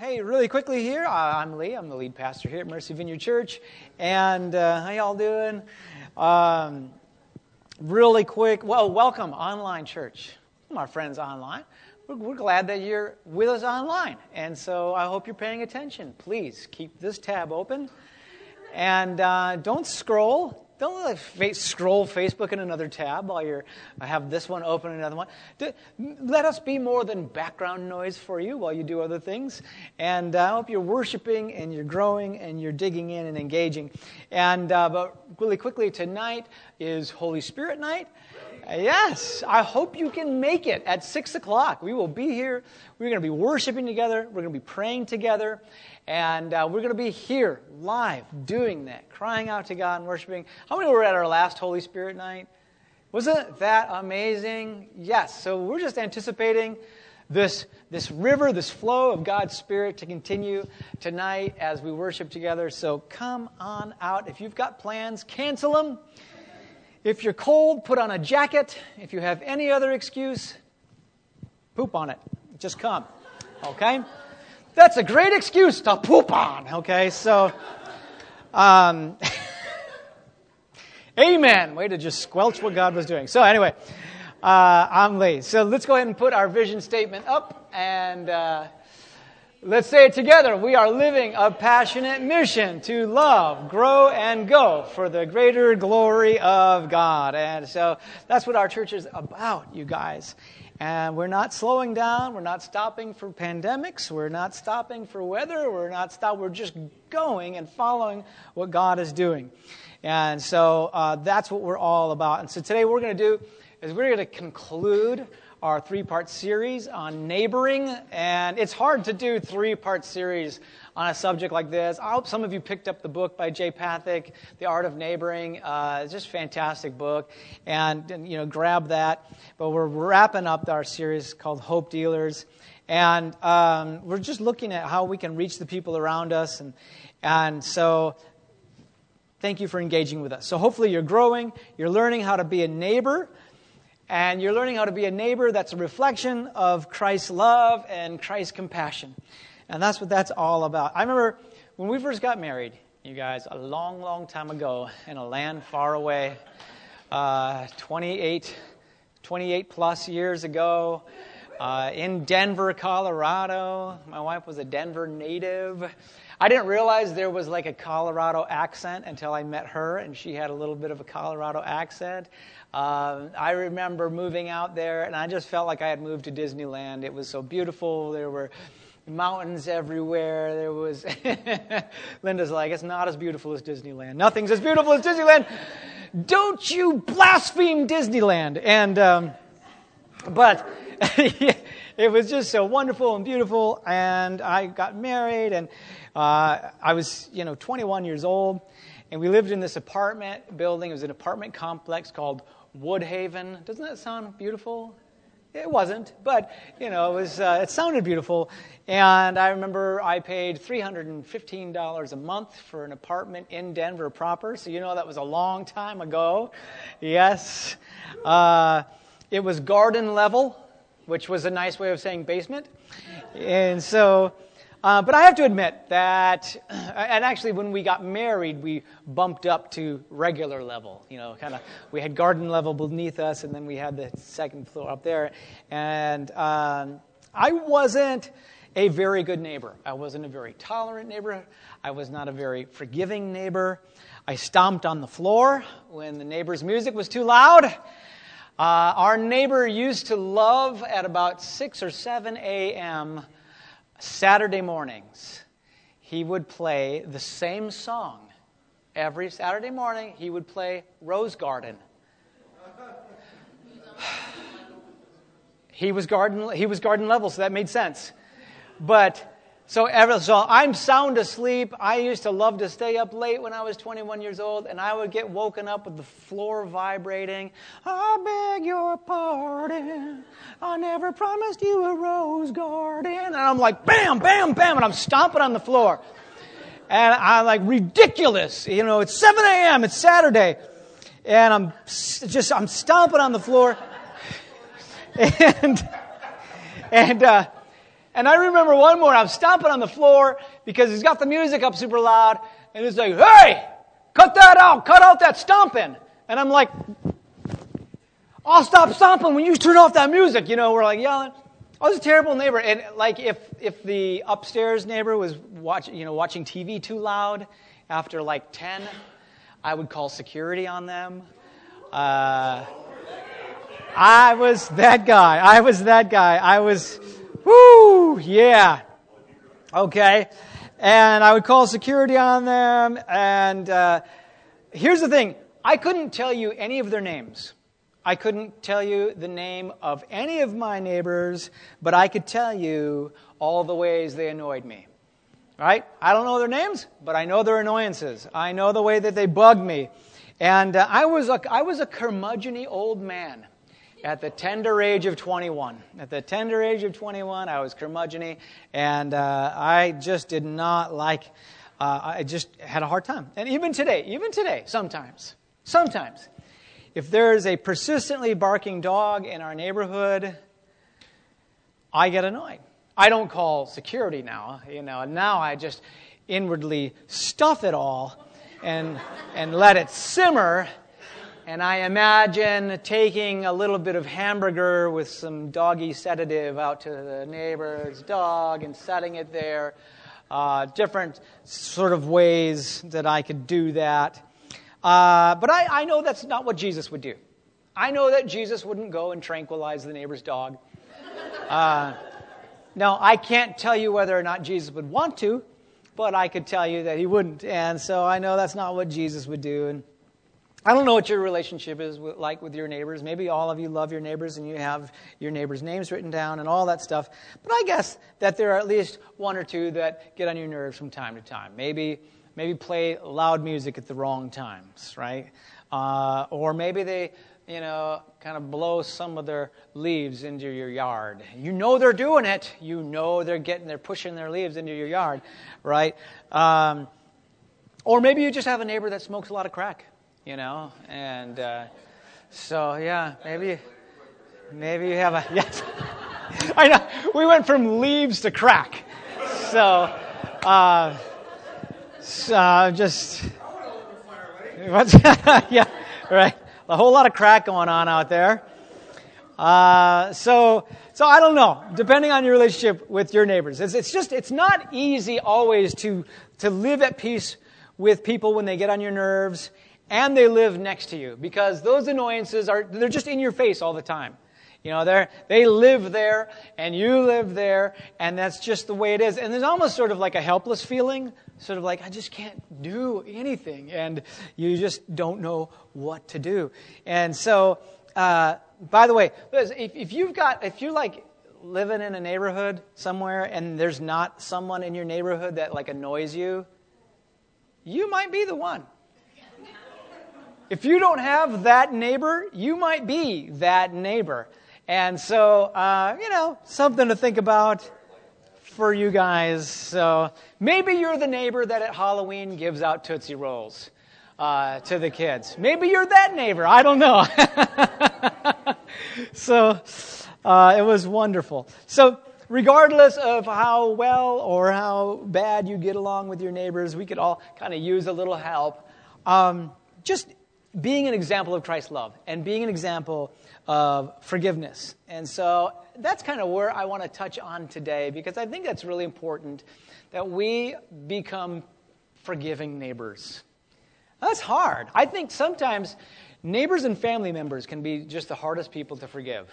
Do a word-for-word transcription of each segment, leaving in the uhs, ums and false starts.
Hey, really quickly here, uh, I'm Lee. I'm the lead pastor here at Mercy Vineyard Church. And uh, how y'all doing? Um, really quick, well, welcome online church. My friends online. We're, we're glad that you're with us online. And so I hope you're paying attention. Please keep this tab open. And uh, don't scroll. Don't like, face, scroll Facebook in another tab while you're, I have this one open and another one. D- let us be more than background noise for you while you do other things. And I uh, hope you're worshiping and you're growing and you're digging in and engaging. And uh, but really quickly, tonight is Holy Spirit night. Yes, I hope you can make it at six o'clock. We will be here. We're going to be worshiping together. We're going to be praying together. And uh, we're going to be here live doing that, crying out to God and worshiping. How many were at our last Holy Spirit night? Wasn't that amazing? Yes. So we're just anticipating this, this river, this flow of God's Spirit to continue tonight as we worship together. So come on out. If you've got plans, cancel them. If you're cold, put on a jacket. If you have any other excuse, poop on it. Just come, okay? That's a great excuse to poop on, okay? So, um, amen. Way to just squelch what God was doing. So anyway, uh, I'm Lee. So let's go ahead and put our vision statement up, and uh, let's say it together. We are living a passionate mission to love, grow, and go for the greater glory of God. And so that's what our church is about, you guys. And we're not slowing down. We're not stopping for pandemics. We're not stopping for weather. We're not stop. We're just going and following what God is doing. And so uh, that's what we're all about. And so today what we're going to do is we're going to conclude our three-part series on neighboring, and it's hard to do three-part series on a subject like this. I hope some of you picked up the book by Jay Pathak, The Art of Neighboring. Uh, it's just a fantastic book, and, and you know, grab that. But we're wrapping up our series called Hope Dealers, and um, we're just looking at how we can reach the people around us, and and so thank you for engaging with us. So hopefully you're growing, you're learning how to be a neighbor. And you're learning how to be a neighbor that's a reflection of Christ's love and Christ's compassion. And that's what that's all about. I remember when we first got married, you guys, a long, long time ago in a land far away, uh, twenty-eight, twenty-eight plus years ago, uh, in Denver, Colorado. My wife was a Denver native. I didn't realize there was like a Colorado accent until I met her, and she had a little bit of a Colorado accent. Uh, I remember moving out there, and I just felt like I had moved to Disneyland. It was so beautiful. There were mountains everywhere. There was... Linda's like, it's not as beautiful as Disneyland. Nothing's as beautiful as Disneyland. Don't you blaspheme Disneyland. And, um, but... It was just so wonderful and beautiful, and I got married, and uh, I was, you know, twenty-one years old, and we lived in this apartment building. It was an apartment complex called Woodhaven. Doesn't that sound beautiful? It wasn't, but, you know, it was. Uh, it sounded beautiful, and I remember I paid three hundred fifteen dollars a month for an apartment in Denver proper, so you know that was a long time ago. Yes. Uh, it was garden level, which was a nice way of saying basement. And so, uh, but I have to admit that, and actually when we got married, we bumped up to regular level, you know, kind of, we had garden level beneath us, and then we had the second floor up there. And um, I wasn't a very good neighbor. I wasn't a very tolerant neighbor. I was not a very forgiving neighbor. I stomped on the floor when the neighbor's music was too loud. Uh, our neighbor used to love at about six or seven a.m. Saturday mornings. He would play the same song. Every Saturday morning, he would play Rose Garden. He was garden, he was garden level, so that made sense. But... So, so I'm sound asleep. I used to love to stay up late when I was twenty-one years old, and I would get woken up with the floor vibrating. I beg your pardon. I never promised you a rose garden. And I'm like, bam, bam, bam, and I'm stomping on the floor. And I'm like, ridiculous. You know, it's seven a.m., it's Saturday. And I'm just, I'm stomping on the floor. and, and, uh, And I remember one morning, I'm stomping on the floor because he's got the music up super loud. And he's like, hey, cut that out. Cut out that stomping. And I'm like, I'll stop stomping when you turn off that music. You know, we're like yelling. I was a terrible neighbor. And like if if the upstairs neighbor was watching, you know, watching T V too loud after like ten, I would call security on them. Uh, I was that guy. I was that guy. I was, whoo, yeah. Okay. And I would call security on them. And uh, here's the thing. I couldn't tell you any of their names. I couldn't tell you the name of any of my neighbors, but I could tell you all the ways they annoyed me. Right? I don't know their names, but I know their annoyances. I know the way that they bugged me. And uh, I was a, I was a curmudgeon-y old man at the tender age of twenty-one. At the tender age of twenty-one, I was curmudgeon-y, and uh, I just did not like, uh, I just had a hard time. And even today, even today, sometimes, sometimes, if there is a persistently barking dog in our neighborhood, I get annoyed. I don't call security now, you know, and now I just inwardly stuff it all. And and let it simmer, and I imagine taking a little bit of hamburger with some doggy sedative out to the neighbor's dog and setting it there. Uh, different sort of ways that I could do that. Uh, but I, I know that's not what Jesus would do. I know that Jesus wouldn't go and tranquilize the neighbor's dog. Uh, now, I can't tell you whether or not Jesus would want to, but I could tell you that he wouldn't. And so I know that's not what Jesus would do. And I don't know what your relationship is with, like with your neighbors. Maybe all of you love your neighbors and you have your neighbors' names written down and all that stuff. But I guess that there are at least one or two that get on your nerves from time to time. Maybe maybe play loud music at the wrong times, right? Uh, or maybe they, you know, kind of blow some of their leaves into your yard. You know they're doing it. You know they're getting, they're pushing their leaves into your yard, right? Um, or maybe you just have a neighbor that smokes a lot of crack, you know, and uh, so yeah, maybe, maybe you have a. Yes, I know. We went from leaves to crack, so, uh, so just. What's yeah, right. A whole lot of crack going on out there. Uh, so, so I don't know, depending on your relationship with your neighbors. It's, it's just, it's not easy always to, to live at peace with people when they get on your nerves and they live next to you, because those annoyances are, they're just in your face all the time. You know, they're, they live there and you live there, and that's just the way it is. And there's almost sort of like a helpless feeling, sort of like, I just can't do anything. And you just don't know what to do. And so, uh, by the way, if, if you've got, if you're like living in a neighborhood somewhere and there's not someone in your neighborhood that like annoys you, you might be the one. If you don't have that neighbor, you might be that neighbor. And so, uh, you know, something to think about for you guys. So maybe you're the neighbor that at Halloween gives out Tootsie Rolls uh, to the kids. Maybe you're that neighbor. I don't know. So uh, it was wonderful. So regardless of how well or how bad you get along with your neighbors, we could all kind of use a little help. Um, just being an example of Christ's love and being an example of forgiveness. And so that's kind of where I want to touch on today, because I think that's really important that we become forgiving neighbors. That's hard. I think sometimes neighbors and family members can be just the hardest people to forgive.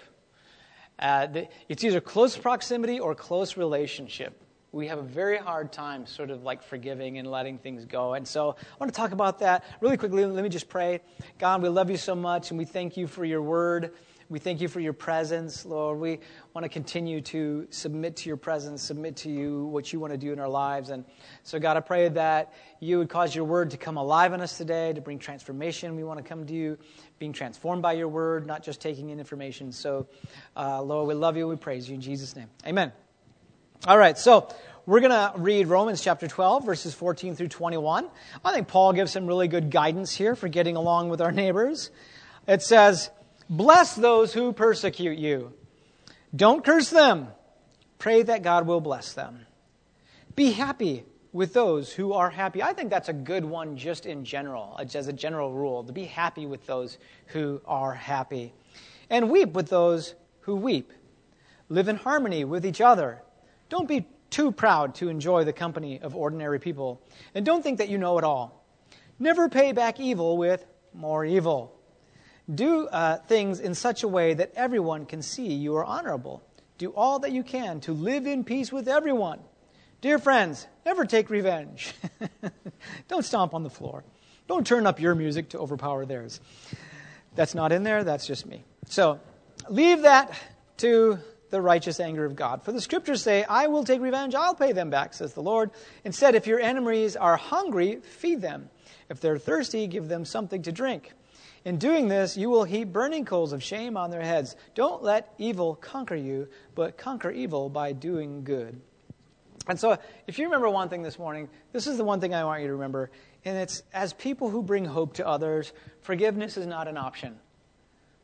Uh, the, it's either close proximity or close relationship. We have a very hard time sort of like forgiving and letting things go. And so I want to talk about that really quickly. Let me just pray. God, we love you so much, and we thank you for your word. We thank you for your presence, Lord. We want to continue to submit to your presence, submit to you what you want to do in our lives. And so, God, I pray that you would cause your word to come alive in us today, to bring transformation. We want to come to you being transformed by your word, not just taking in information. So, uh, Lord, we love you. We praise you in Jesus' name. Amen. All right, so we're going to read Romans chapter twelve, verses fourteen through twenty-one. I think Paul gives some really good guidance here for getting along with our neighbors. It says, bless those who persecute you. Don't curse them. Pray that God will bless them. Be happy with those who are happy. I think that's a good one just in general, as a general rule, to be happy with those who are happy. And weep with those who weep. Live in harmony with each other. Don't be too proud to enjoy the company of ordinary people. And don't think that you know it all. Never pay back evil with more evil. Do uh, things in such a way that everyone can see you are honorable. Do all that you can to live in peace with everyone. Dear friends, never take revenge. Don't stomp on the floor. Don't turn up your music to overpower theirs. That's not in there. That's just me. So leave that to the righteous anger of God. For the scriptures say, I will take revenge. I'll pay them back, says the Lord. Instead, if your enemies are hungry, feed them. If they're thirsty, give them something to drink. In doing this, you will heap burning coals of shame on their heads. Don't let evil conquer you, but conquer evil by doing good. And so, if you remember one thing this morning, this is the one thing I want you to remember, and it's, as people who bring hope to others, forgiveness is not an option.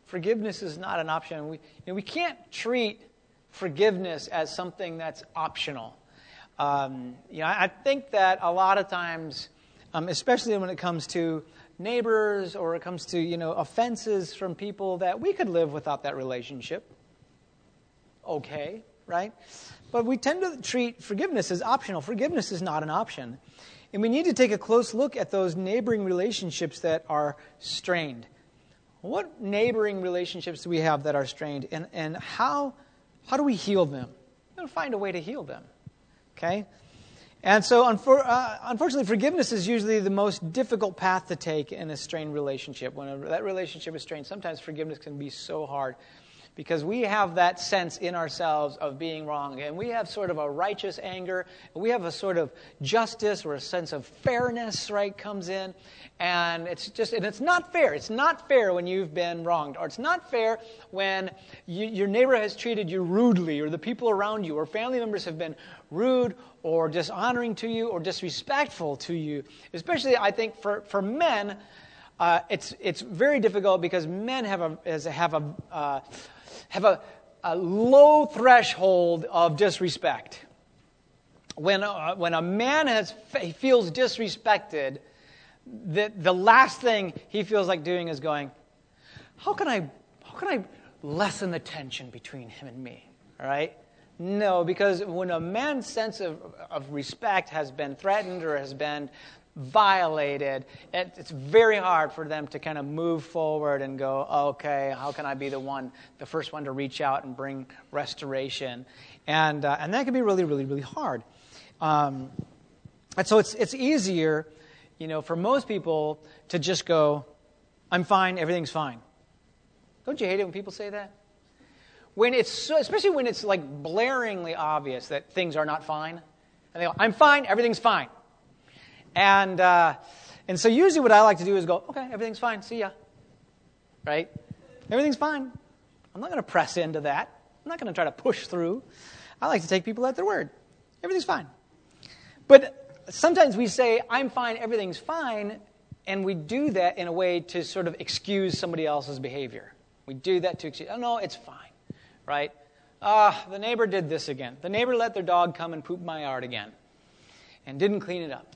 Forgiveness is not an option. We, you know, we can't treat forgiveness as something that's optional. Um, you know, I, I think that a lot of times, um, especially when it comes to neighbors or it comes to, you know, offenses from people, that we could live without that relationship. Okay, right? But we tend to treat forgiveness as optional. Forgiveness is not an option. And we need to take a close look at those neighboring relationships that are strained. What neighboring relationships do we have that are strained? And, and how, how do we heal them? We'll find a way to heal them. Okay? And so, unfortunately, forgiveness is usually the most difficult path to take in a strained relationship. When that relationship is strained, sometimes forgiveness can be so hard because we have that sense in ourselves of being wrong. And we have sort of a righteous anger. We have a sort of justice or a sense of fairness, right, comes in. And it's just, and it's not fair. It's not fair when you've been wronged. Or it's not fair when you, your neighbor has treated you rudely, or the people around you or family members have been rude or dishonoring to you or disrespectful to you. Especially, I think, for, for men, uh, it's it's very difficult because men have a as have a uh, have a, a low threshold of disrespect. When a, when a man has he feels disrespected, the the last thing he feels like doing is going, how can I how can I lessen the tension between him and me? All right. No, because when a man's sense of, of respect has been threatened or has been violated, it, it's very hard for them to kind of move forward and go, okay, how can I be the one, the first one to reach out and bring restoration? And uh, and that can be really, really, really hard. Um, and so it's it's easier, you know, for most people to just go, I'm fine, everything's fine. Don't you hate it when people say that? When it's so, especially when it's like blaringly obvious that things are not fine, and they go, "I'm fine, everything's fine," and uh, and so usually what I like to do is go, "Okay, everything's fine, see ya," right? Everything's fine. I'm not going to press into that. I'm not going to try to push through. I like to take people at their word. Everything's fine. But sometimes we say, "I'm fine, everything's fine," and we do that in a way to sort of excuse somebody else's behavior. We do that to excuse, "Oh no, it's fine." Right? Ah, uh, the neighbor did this again. The neighbor let their dog come and poop my yard again and didn't clean it up.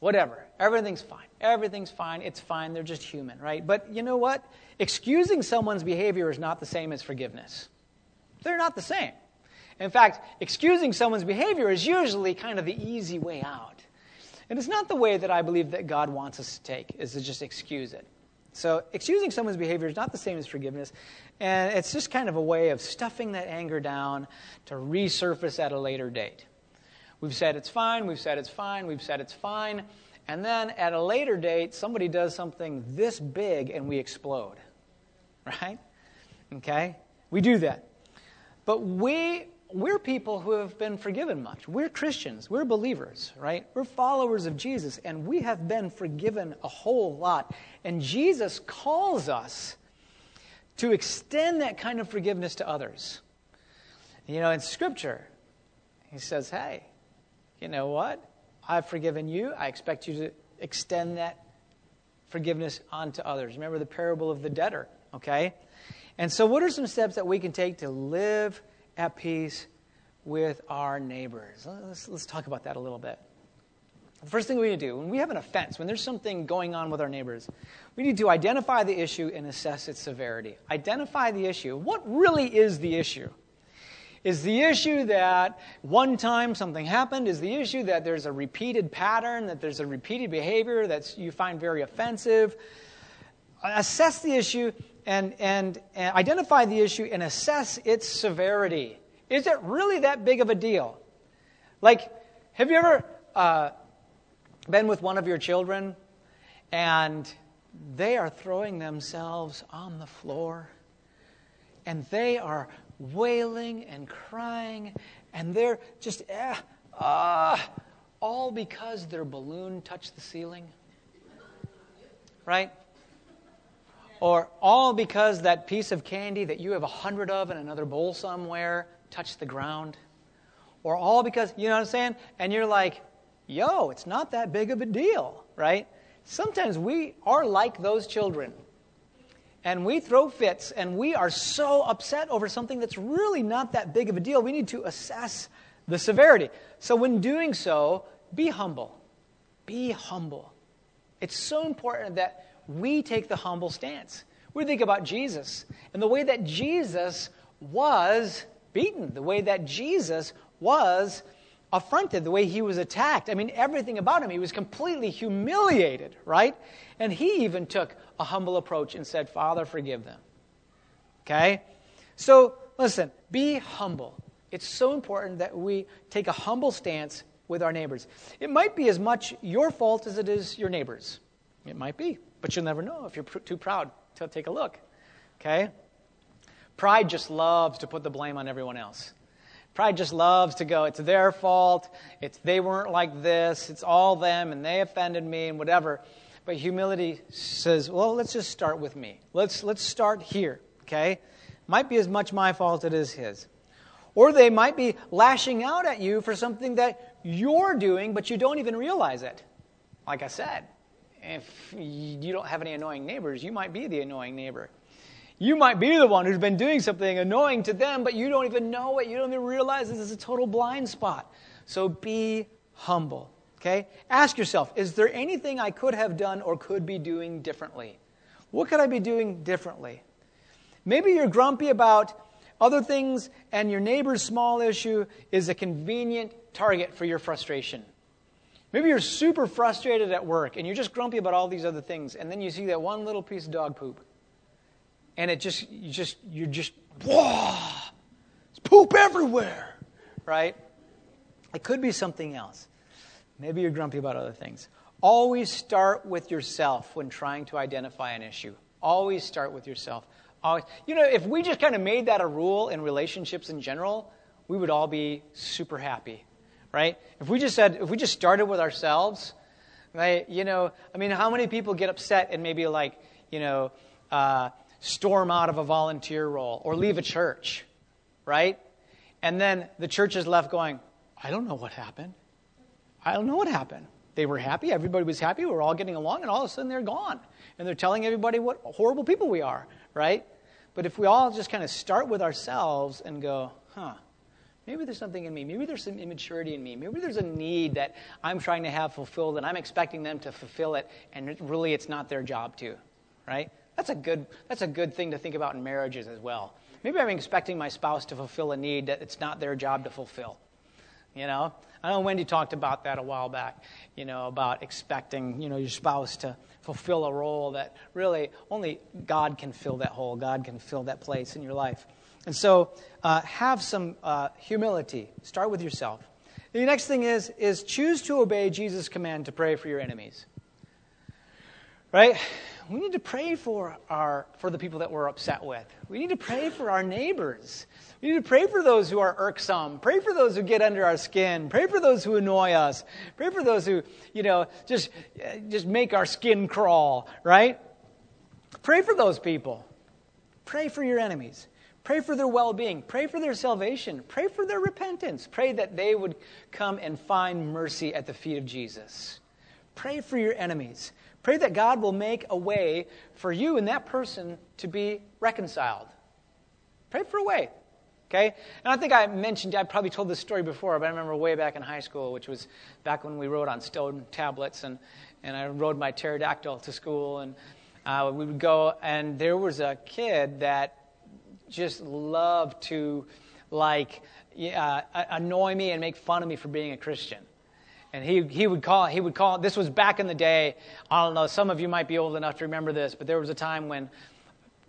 Whatever. Everything's fine. Everything's fine. It's fine. They're just human, right? But you know what? Excusing someone's behavior is not the same as forgiveness. They're not the same. In fact, excusing someone's behavior is usually kind of the easy way out. And it's not the way that I believe that God wants us to take, is to just excuse it. So excusing someone's behavior is not the same as forgiveness, and it's just kind of a way of stuffing that anger down to resurface at a later date. We've said it's fine, we've said it's fine, we've said it's fine, and then at a later date, somebody does something this big and we explode, right? Okay? We do that. But we, we're people who have been forgiven much. We're Christians. We're believers, right? We're followers of Jesus, and we have been forgiven a whole lot. And Jesus calls us to extend that kind of forgiveness to others. You know, in Scripture, he says, hey, you know what? I've forgiven you. I expect you to extend that forgiveness onto others. Remember the parable of the debtor, okay? And so what are some steps that we can take to live at peace with our neighbors. Let's, let's talk about that a little bit. The first thing we need to do, when we have an offense, when there's something going on with our neighbors, we need to identify the issue and assess its severity. Identify the issue. What really is the issue? Is the issue that one time something happened? Is the issue that there's a repeated pattern, that there's a repeated behavior that you find very offensive? Assess the issue and, and, and identify the issue and assess its severity. Is it really that big of a deal? Like, have you ever uh, been with one of your children and they are throwing themselves on the floor and they are wailing and crying, and they're just, eh, ah, all because their balloon touched the ceiling, right? Or all because that piece of candy that you have a hundred of in another bowl somewhere touched the ground. Or all because, you know what I'm saying? And you're like, yo, it's not that big of a deal, right? Sometimes we are like those children. And we throw fits, and we are so upset over something that's really not that big of a deal. We need to assess the severity. So when doing so, be humble. Be humble. It's so important that we take the humble stance. We think about Jesus and the way that Jesus was beaten, the way that Jesus was affronted, the way he was attacked. I mean, everything about him, he was completely humiliated, right? And he even took a humble approach and said, Father, forgive them. Okay? So, listen, be humble. It's so important that we take a humble stance with our neighbors. It might be as much your fault as it is your neighbor's. It might be, but you'll never know if you're pr- too proud to take a look. Okay? Pride just loves to put the blame on everyone else. Pride just loves to go, it's their fault, it's they weren't like this, it's all them, and they offended me, and whatever. But humility says, well, let's just start with me. Let's let's start here, okay? Might be as much my fault as it is his. Or they might be lashing out at you for something that you're doing, but you don't even realize it. Like I said, if you don't have any annoying neighbors, you might be the annoying neighbor. You might be the one who's been doing something annoying to them, but you don't even know it. You don't even realize this is a total blind spot. So be humble, okay? Ask yourself, is there anything I could have done or could be doing differently? What could I be doing differently? Maybe you're grumpy about other things, and your neighbor's small issue is a convenient target for your frustration. Maybe you're super frustrated at work, and you're just grumpy about all these other things, and then you see that one little piece of dog poop. And it just, you just, you're just, whoa, it's poop everywhere, right? It could be something else. Maybe you're grumpy about other things. Always start with yourself when trying to identify an issue. Always start with yourself. Always, you know, if we just kind of made that a rule in relationships in general, we would all be super happy, right? If we just said, if we just started with ourselves, right? You know, I mean, how many people get upset and maybe like, you know, uh, storm out of a volunteer role or leave a church, right? And then the church is left going, I don't know what happened. I don't know what happened. They were happy. Everybody was happy. We were all getting along, and all of a sudden they're gone. And they're telling everybody what horrible people we are, right? But if we all just kind of start with ourselves and go, huh, maybe there's something in me. Maybe there's some immaturity in me. Maybe there's a need that I'm trying to have fulfilled, and I'm expecting them to fulfill it, and really it's not their job to, right? That's a good that's a good thing to think about in marriages as well. Maybe I'm expecting my spouse to fulfill a need that it's not their job to fulfill. You know? I know Wendy talked about that a while back, you know, about expecting, you know, your spouse to fulfill a role that really only God can fill that hole. God can fill that place in your life. And so uh, have some uh, humility. Start with yourself. The next thing is is choose to obey Jesus' command to pray for your enemies. Right? We need to pray for our for the people that we're upset with. We need to pray for our neighbors. We need to pray for those who are irksome. Pray for those who get under our skin. Pray for those who annoy us. Pray for those who, you know, just just make our skin crawl, right? Pray for those people. Pray for your enemies. Pray for their well-being. Pray for their salvation. Pray for their repentance. Pray that they would come and find mercy at the feet of Jesus. Pray for your enemies. Pray that God will make a way for you and that person to be reconciled. Pray for a way. Okay? And I think I mentioned, I probably told this story before, but I remember way back in high school, which was back when we wrote on stone tablets, and, and I rode my pterodactyl to school, and uh, we would go, and there was a kid that just loved to, like, uh, annoy me and make fun of me for being a Christian. And he he would call, he would call, this was back in the day, I don't know, some of you might be old enough to remember this, but there was a time when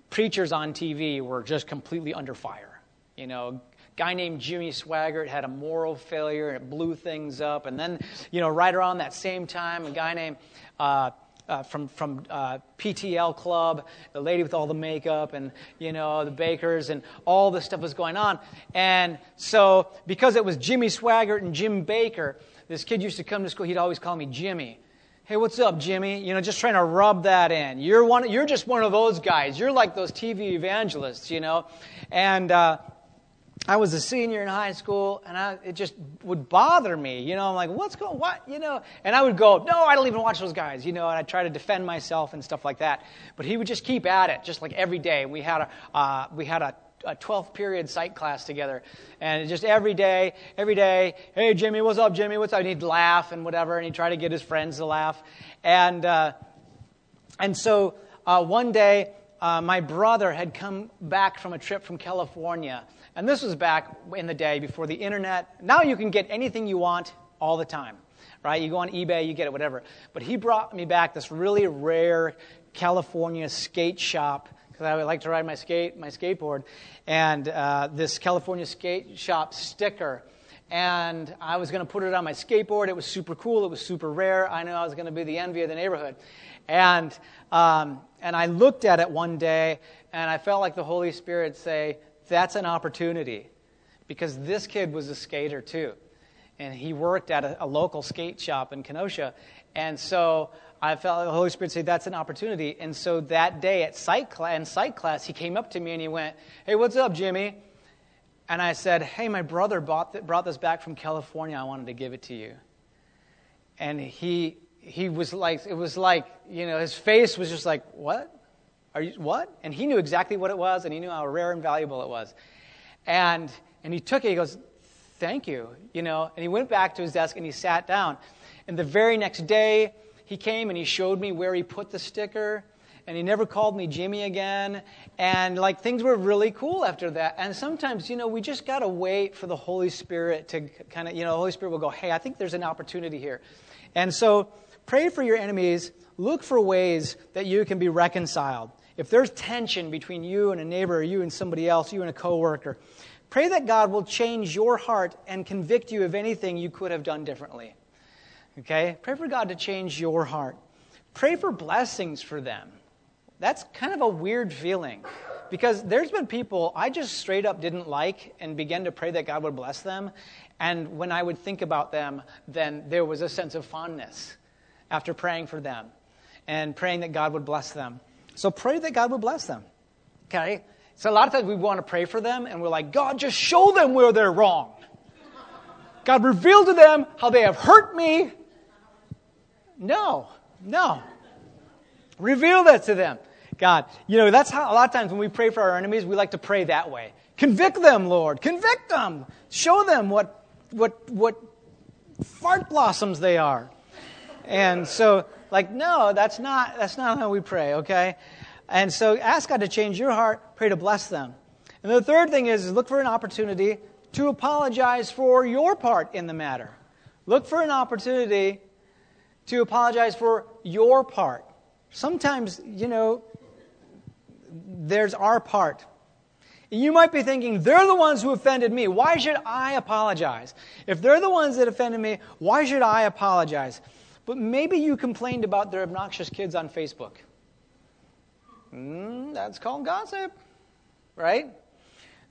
preachers on T V were just completely under fire. You know, a guy named Jimmy Swaggart had a moral failure and it blew things up. And then, you know, right around that same time, a guy named, uh, Uh, from from uh, P T L Club, the lady with all the makeup, and, you know, the Bakers, and all this stuff was going on. And so, because it was Jimmy Swaggart and Jim Baker, this kid used to come to school, he'd always call me Jimmy. Hey, what's up, Jimmy? You know, just trying to rub that in. You're one. You're just one of those guys. You're like those T V evangelists, you know. And uh, I was a senior in high school, and I, it just would bother me, you know, I'm like, what's going, what, you know, and I would go, no, I don't even watch those guys, you know, and I'd try to defend myself and stuff like that, but he would just keep at it, just like every day. We had a, uh, we had a, a twelfth period psych class together, and just every day, every day, hey, Jimmy, what's up, Jimmy, what's up, and he'd laugh and whatever, and he'd try to get his friends to laugh, and, uh, and so, uh, one day, uh, my brother had come back from a trip from California. And this was back in the day before the internet. Now you can get anything you want all the time, right? You go on eBay, you get it, whatever. But he brought me back this really rare California skate shop, because I would like to ride my skate, my skateboard, and uh, this California skate shop sticker. And I was going to put it on my skateboard. It was super cool. It was super rare. I knew I was going to be the envy of the neighborhood. And um, and I looked at it one day, and I felt like the Holy Spirit say, that's an opportunity, because this kid was a skater too, and he worked at a, a local skate shop in Kenosha, and so I felt the Holy Spirit say, that's an opportunity. And so that day at psych class, in psych class, he came up to me and he went, hey, what's up, Jimmy? And I said, hey, my brother bought th- brought this back from California. I wanted to give it to you. And he he was like, it was like, you know, his face was just like, what? Are you, what? And he knew exactly what it was, and he knew how rare and valuable it was. And and he took it, he goes, thank you, you know. And he went back to his desk, and he sat down. And the very next day, he came, and he showed me where he put the sticker, and he never called me Jimmy again. And, like, things were really cool after that. And sometimes, you know, we just got to wait for the Holy Spirit to kind of, you know, the Holy Spirit will go, hey, I think there's an opportunity here. And so pray for your enemies. Look for ways that you can be reconciled. If there's tension between you and a neighbor, or you and somebody else, you and a coworker, pray that God will change your heart and convict you of anything you could have done differently. Okay? Pray for God to change your heart. Pray for blessings for them. That's kind of a weird feeling, because there's been people I just straight up didn't like and began to pray that God would bless them. And when I would think about them, then there was a sense of fondness after praying for them and praying that God would bless them. So pray that God would bless them, okay? So a lot of times we want to pray for them, and we're like, God, just show them where they're wrong. God, reveal to them how they have hurt me. No, no. Reveal that to them, God. You know, that's how a lot of times when we pray for our enemies, we like to pray that way. Convict them, Lord. Convict them. Show them what what what fart blossoms they are. And so, like, no, that's not that's not how we pray, okay? And so ask God to change your heart, pray to bless them. And the third thing is, is look for an opportunity to apologize for your part in the matter. Look for an opportunity to apologize for your part. Sometimes, you know, there's our part. And you might be thinking, they're the ones who offended me. Why should I apologize? If they're the ones that offended me, why should I apologize? But maybe you complained about their obnoxious kids on Facebook. Mm, that's called gossip, right?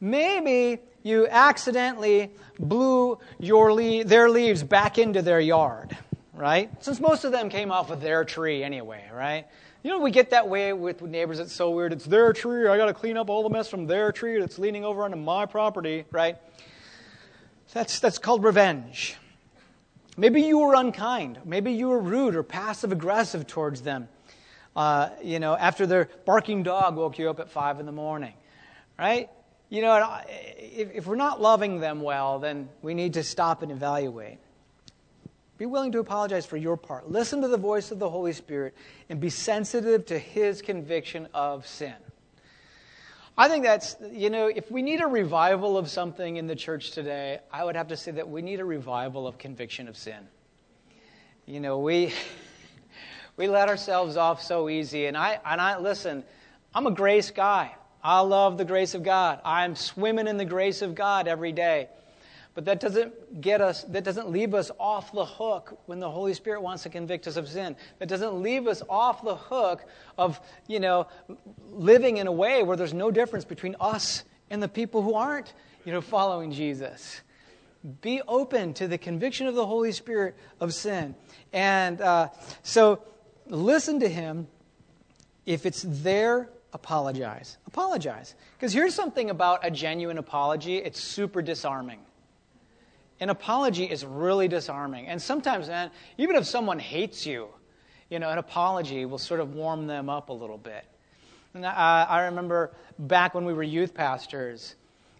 Maybe you accidentally blew your le- their leaves back into their yard, right? Since most of them came off of their tree anyway, right? You know, we get that way with neighbors. It's so weird. It's their tree. I got to clean up all the mess from their tree that's leaning over onto my property, right? That's that's called revenge. Maybe you were unkind. Maybe you were rude or passive-aggressive towards them. Uh, you know, after their barking dog woke you up at five in the morning, right? you know, if, if we're not loving them well, then we need to stop and evaluate. Be willing to apologize for your part. Listen to the voice of the Holy Spirit and be sensitive to His conviction of sin. I think that's, you know, if we need a revival of something in the church today, I would have to say that we need a revival of conviction of sin. You know, we we let ourselves off so easy. And I, and I listen, I'm a grace guy. I love the grace of God. I'm swimming in the grace of God every day. But that doesn't get us, that doesn't leave us off the hook when the Holy Spirit wants to convict us of sin. That doesn't leave us off the hook of, you know, living in a way where there's no difference between us and the people who aren't, you know, following Jesus. Be open to the conviction of the Holy Spirit of sin. And uh, so listen to Him. If it's there, apologize. Apologize. Because here's something about a genuine apology. It's super disarming. An apology is really disarming. And sometimes, man, even if someone hates you, you know, an apology will sort of warm them up a little bit. And I, I remember back when we were youth pastors,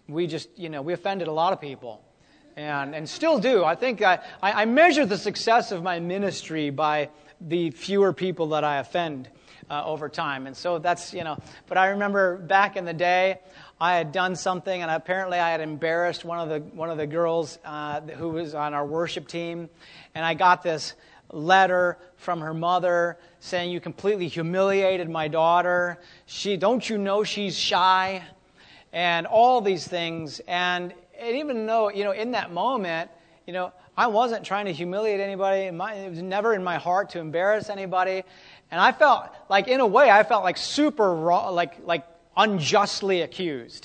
we just, you know, we offended a lot of people. And and still do. I think I, I measure the success of my ministry by the fewer people that I offend uh, over time. And so that's, you know, but I remember back in the day, I had done something, and apparently I had embarrassed one of the one of the girls uh, who was on our worship team, and I got this letter from her mother saying, "You completely humiliated my daughter. She, don't you know she's shy?" And all these things. And, and even though, you know, in that moment, you know, I wasn't trying to humiliate anybody. My, it was never in my heart to embarrass anybody. And I felt like, in a way, I felt like super raw, like like. unjustly accused.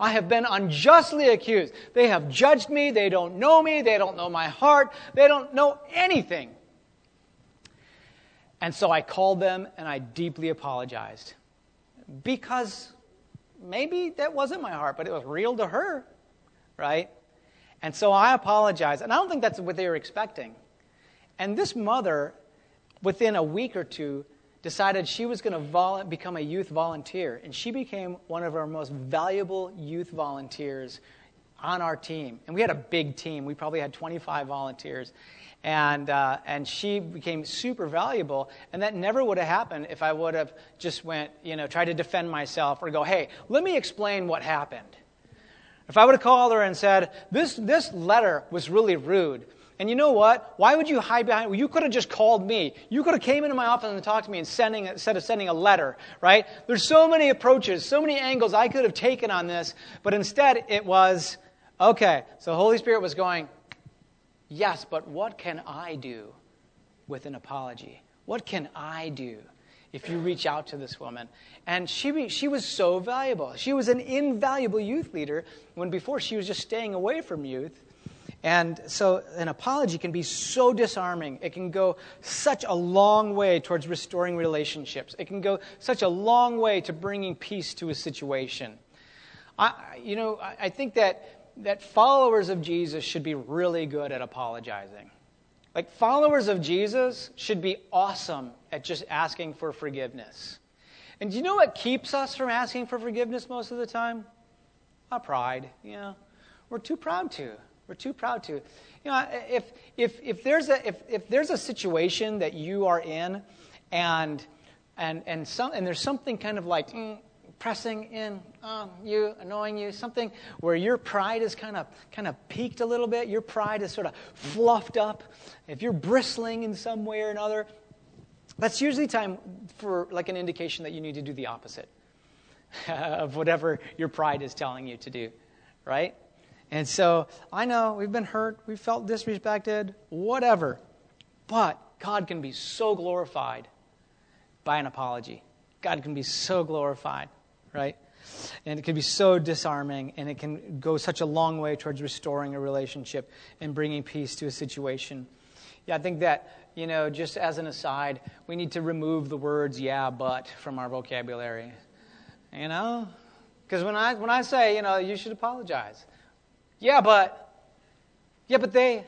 I have been unjustly accused. They have judged me. They don't know me. They don't know my heart. They don't know anything. And so I called them and I deeply apologized. Because maybe that wasn't my heart, but it was real to her, right? And so I apologized. And I don't think that's what they were expecting. And this mother, within a week or two, decided she was going to volu- become a youth volunteer, and she became one of our most valuable youth volunteers on our team. And we had a big team. We probably had twenty-five volunteers, and uh, and she became super valuable, and that never would have happened if I would have just went, you know, tried to defend myself or go, "Hey, let me explain what happened." If I would have called her and said, this this letter was really rude, and you know what? Why would you hide behind? Well, you could have just called me. You could have came into my office and talked to me and sending, instead of sending a letter, right? There's so many approaches, so many angles I could have taken on this, but instead it was, okay, so the Holy Spirit was going, yes, but what can I do with an apology? What can I do if you reach out to this woman? And she she was so valuable. She was an invaluable youth leader when before she was just staying away from youth. And so an apology can be so disarming. It can go such a long way towards restoring relationships. It can go such a long way to bringing peace to a situation. I, you know, I think that that followers of Jesus should be really good at apologizing. Like, followers of Jesus should be awesome at just asking for forgiveness. And do you know what keeps us from asking for forgiveness most of the time? Our pride. You know, we're too proud to. We're too proud to. You know, if if if there's a if, if there's a situation that you are in, and and and some and there's something kind of like mm, pressing in on you, annoying you, something where your pride is kind of kind of peaked a little bit. Your pride is sort of fluffed up. If you're bristling in some way or another, that's usually time for like an indication that you need to do the opposite of whatever your pride is telling you to do, right? And so, I know, we've been hurt, we've felt disrespected, whatever. But God can be so glorified by an apology. God can be so glorified, right? And it can be so disarming, and it can go such a long way towards restoring a relationship and bringing peace to a situation. Yeah, I think that, you know, just as an aside, we need to remove the words, yeah, but, from our vocabulary. You know? Because when I when I say, you know, you should apologize. Yeah, but, yeah, but they,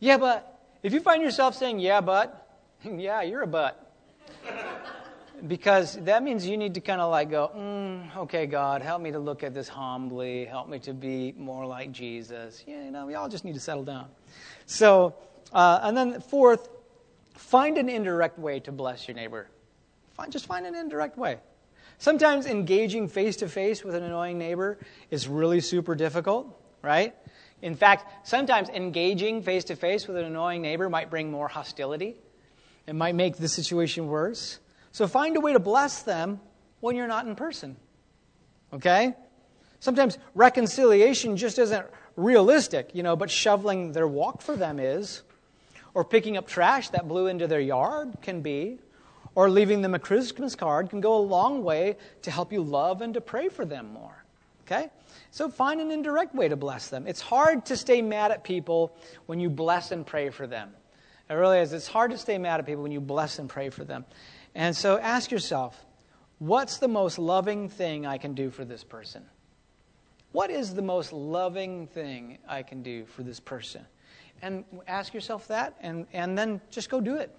yeah, but. If you find yourself saying, yeah, but, yeah, you're a butt. because that means you need to kind of like go, mm, okay, God, help me to look at this humbly. Help me to be more like Jesus. Yeah, you know, we all just need to settle down. So, uh, and then fourth, find an indirect way to bless your neighbor. Find, just find an indirect way. Sometimes engaging face-to-face with an annoying neighbor is really super difficult, right? In fact, sometimes engaging face-to-face with an annoying neighbor might bring more hostility. It might make the situation worse. So find a way to bless them when you're not in person, okay? Sometimes reconciliation just isn't realistic, you know, but shoveling their walk for them is, or picking up trash that blew into their yard can be, or leaving them a Christmas card can go a long way to help you love and to pray for them more, okay? So find an indirect way to bless them. It's hard to stay mad at people when you bless and pray for them. It really is. It's hard to stay mad at people when you bless and pray for them. And so ask yourself, what's the most loving thing I can do for this person? What is the most loving thing I can do for this person? And ask yourself that, and, and then just go do it.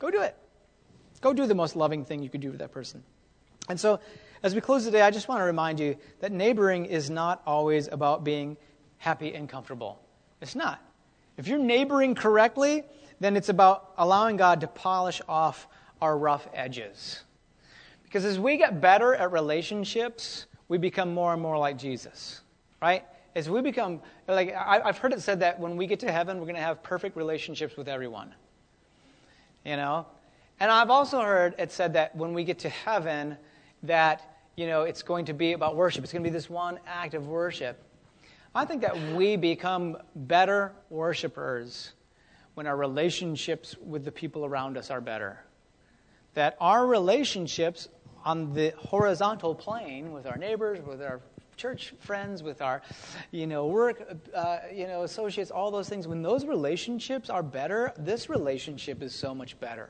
Go do it. Go do the most loving thing you could do for that person. And so as we close today, I just want to remind you that neighboring is not always about being happy and comfortable. It's not. If you're neighboring correctly, then it's about allowing God to polish off our rough edges. Because as we get better at relationships, we become more and more like Jesus, right? As we become, like I, I've heard it said that when we get to heaven, we're going to have perfect relationships with everyone, you know? And I've also heard it said that when we get to heaven, that, you know, it's going to be about worship. It's going to be this one act of worship. I think that we become better worshipers when our relationships with the people around us are better. That our relationships on the horizontal plane with our neighbors, with our church friends, with our, you know, work, uh, you know, associates, all those things, when those relationships are better, this relationship is so much better,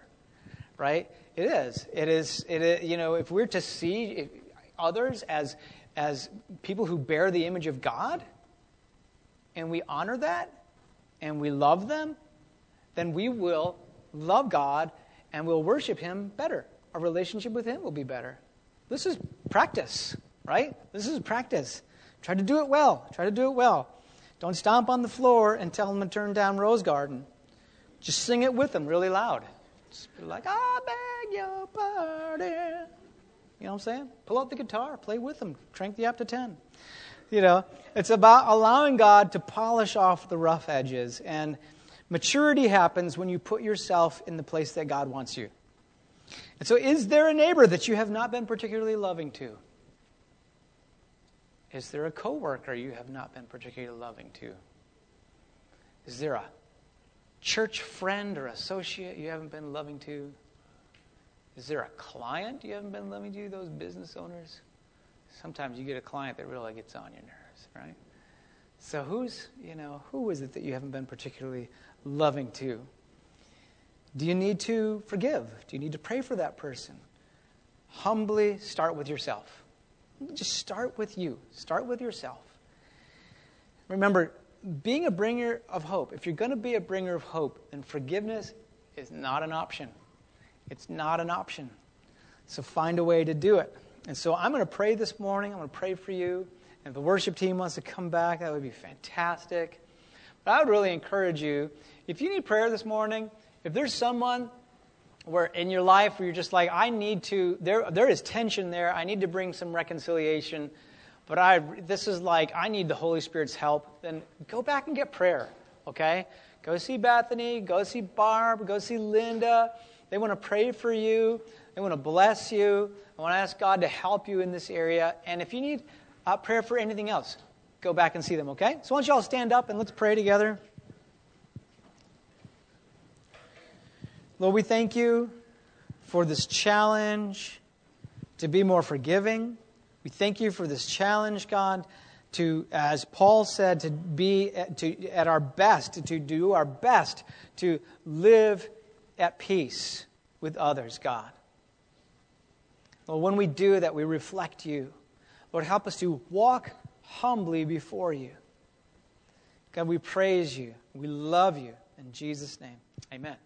right? It is. It is, it is, you know, if we're to see others as as people who bear the image of God, and we honor that, and we love them, then we will love God and we'll worship Him better. Our relationship with Him will be better. This is practice, right? This is practice. Try to do it well. Try to do it well. Don't stomp on the floor and tell them to turn down Rose Garden. Just sing it with them really loud. Just be like, I beg your pardon. You know what I'm saying? Pull out the guitar. Play with them. Crank the up to ten. You know, it's about allowing God to polish off the rough edges. And maturity happens when you put yourself in the place that God wants you. And so is there a neighbor that you have not been particularly loving to? Is there a coworker you have not been particularly loving to? Is there a church friend or associate you haven't been loving to? Is there a client you haven't been loving to, those business owners? Sometimes you get a client that really gets on your nerves, right? So who's, you know, who is it that you haven't been particularly loving to? Do you need to forgive? Do you need to pray for that person? Humbly start with yourself. Just start with you. Start with yourself. Remember, being a bringer of hope, if you're going to be a bringer of hope, then forgiveness is not an option. It's not an option. So find a way to do it. And so I'm going to pray this morning. I'm going to pray for you. And if the worship team wants to come back, that would be fantastic. But I would really encourage you, if you need prayer this morning, if there's someone where in your life where you're just like, I need to, there there is tension there. I need to bring some reconciliation. But I this is like, I need the Holy Spirit's help. Then go back and get prayer, okay? Go see Bethany. Go see Barb. Go see Linda. They want to pray for you. They want to bless you. I want to ask God to help you in this area. And if you need Uh, prayer for anything else, go back and see them, okay? So why don't you all stand up and let's pray together. Lord, we thank you for this challenge to be more forgiving. We thank you for this challenge, God, to, as Paul said, to be at, to, at our best, to do our best to live at peace with others, God. Well, when we do that, we reflect you. Lord, help us to walk humbly before you. God, we praise you. We love you. In Jesus' name, amen.